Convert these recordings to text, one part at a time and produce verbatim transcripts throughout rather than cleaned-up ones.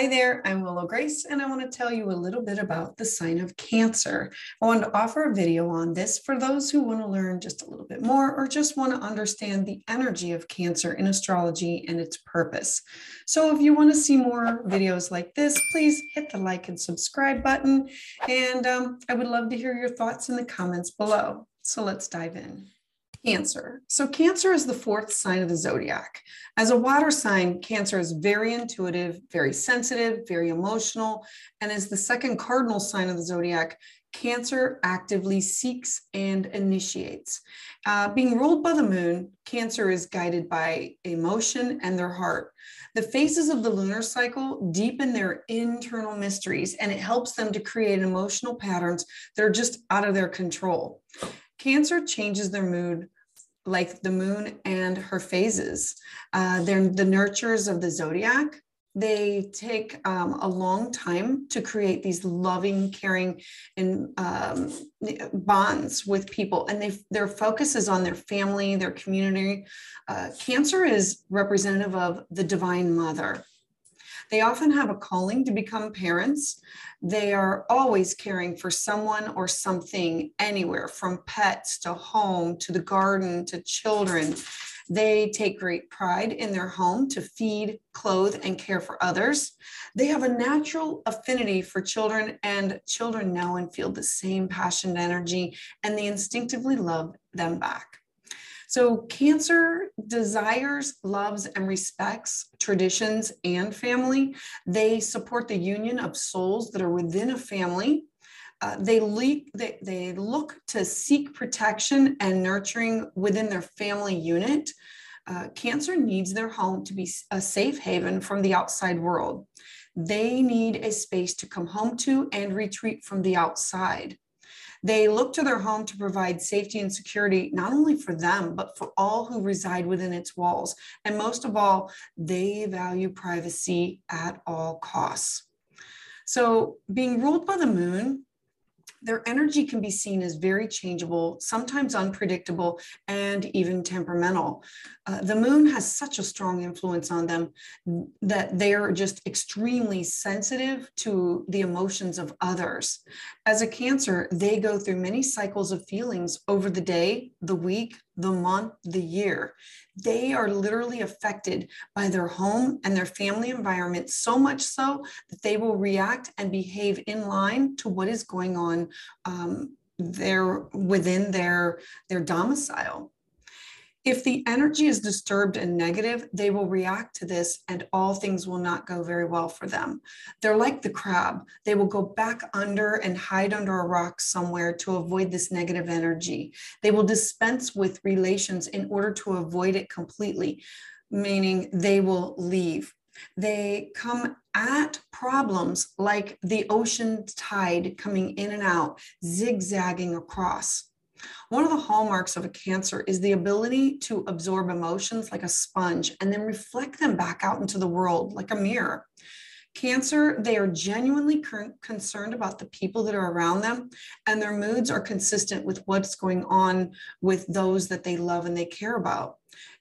Hi there, I'm Willow Grace, and I want to tell you a little bit about the sign of Cancer. I wanted to offer a video on this for those who want to learn just a little bit more or just want to understand the energy of Cancer in astrology and its purpose. So if you want to see more videos like this, please hit the like and subscribe button, and um, I would love to hear your thoughts in the comments below. So let's dive in. Cancer. So Cancer is the fourth sign of the zodiac. As a water sign, Cancer is very intuitive, very sensitive, very emotional, and as the second cardinal sign of the zodiac, Cancer actively seeks and initiates. Uh, being ruled by the moon, Cancer is guided by emotion and their heart. The phases of the lunar cycle deepen their internal mysteries, and it helps them to create emotional patterns that are just out of their control. Cancer changes their mood like the moon and her phases. Uh, they're the nurturers of the zodiac. They take um, a long time to create these loving, caring, and um, bonds with people. And they, their focus is on their family, their community. Uh, Cancer is representative of the Divine Mother. They often have a calling to become parents. They are always caring for someone or something anywhere, from pets to home, to the garden, to children. They take great pride in their home to feed, clothe, and care for others. They have a natural affinity for children, and children know and feel the same passion and energy, and they instinctively love them back. So Cancer desires, loves, and respects traditions and family. They support the union of souls that are within a family. Uh, they, leak, they, they look to seek protection and nurturing within their family unit. Uh, Cancer needs their home to be a safe haven from the outside world. They need a space to come home to and retreat from the outside. They look to their home to provide safety and security, not only for them, but for all who reside within its walls. And most of all, they value privacy at all costs. So being ruled by the moon, their energy can be seen as very changeable, sometimes unpredictable, and even temperamental. Uh, the moon has such a strong influence on them that they are just extremely sensitive to the emotions of others. As a Cancer, they go through many cycles of feelings over the day, the week, the month, the year. They are literally affected by their home and their family environment, so much so that they will react and behave in line to what is going on um, their, within their, their domicile. If the energy is disturbed and negative, they will react to this, and all things will not go very well for them. They're like the crab. They will go back under and hide under a rock somewhere to avoid this negative energy. They will dispense with relations in order to avoid it completely, meaning they will leave. They come at problems like the ocean tide coming in and out, zigzagging across. One of the hallmarks of a Cancer is the ability to absorb emotions like a sponge and then reflect them back out into the world like a mirror. Cancer, they are genuinely concerned about the people that are around them, and their moods are consistent with what's going on with those that they love and they care about.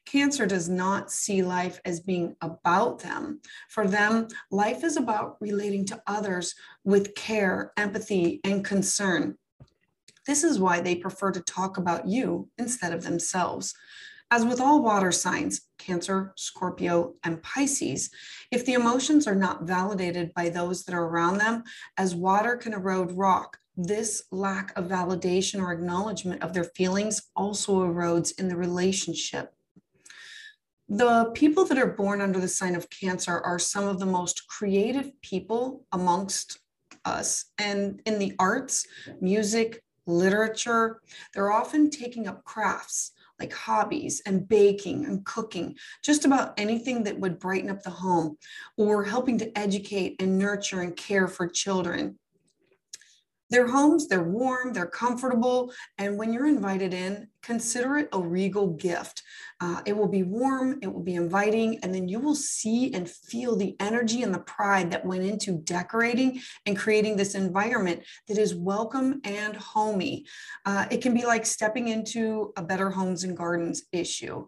Cancer does not see life as being about them. For them, life is about relating to others with care, empathy, and concern. This is why they prefer to talk about you instead of themselves. As with all water signs, Cancer, Scorpio, and Pisces, if the emotions are not validated by those that are around them, as water can erode rock, this lack of validation or acknowledgement of their feelings also erodes in the relationship. The people that are born under the sign of Cancer are some of the most creative people amongst us, and in the arts, music, literature. They're often taking up crafts like hobbies and baking and cooking, just about anything that would brighten up the home, or helping to educate and nurture and care for children. Their homes, they're warm, they're comfortable, and when you're invited in, consider it a regal gift. Uh, it will be warm, it will be inviting, and then you will see and feel the energy and the pride that went into decorating and creating this environment that is welcome and homey. Uh, it can be like stepping into a Better Homes and Gardens issue.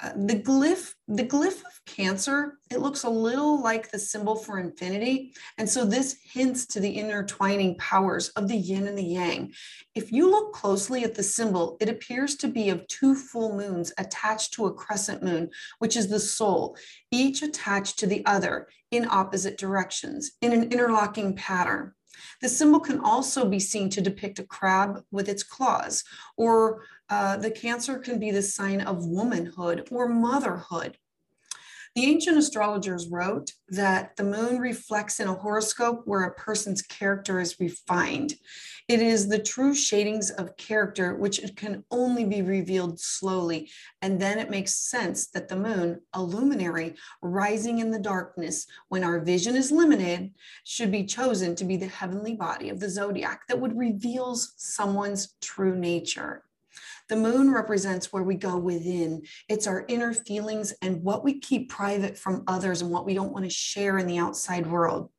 Uh, the glyph, the glyph of Cancer, it looks a little like the symbol for infinity. And so this hints to the intertwining powers of the yin and the yang. If you look closely at the symbol, it appears to be of two full moons attached to a crescent moon, which is the soul, each attached to the other in opposite directions in an interlocking pattern. The symbol can also be seen to depict a crab with its claws, or uh, the Cancer can be the sign of womanhood or motherhood. The ancient astrologers wrote that the moon reflects in a horoscope where a person's character is refined. It is the true shadings of character, which it can only be revealed slowly. And then it makes sense that the moon, a luminary rising in the darkness, when our vision is limited, should be chosen to be the heavenly body of the zodiac that would reveal someone's true nature. The moon represents where we go within. It's our inner feelings and what we keep private from others and what we don't want to share in the outside world.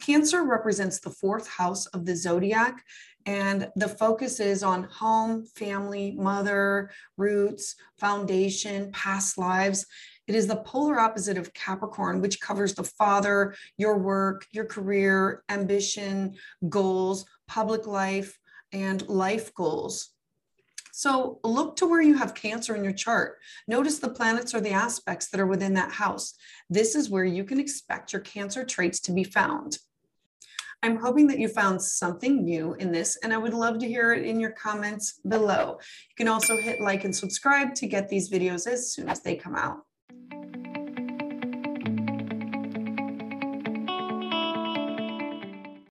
Cancer represents the fourth house of the zodiac, and the focus is on home, family, mother, roots, foundation, past lives. It is the polar opposite of Capricorn, which covers the father, your work, your career, ambition, goals, public life, and life goals. So look to where you have Cancer in your chart. Notice the planets or the aspects that are within that house. This is where you can expect your Cancer traits to be found. I'm hoping that you found something new in this, and I would love to hear it in your comments below. You can also hit like and subscribe to get these videos as soon as they come out.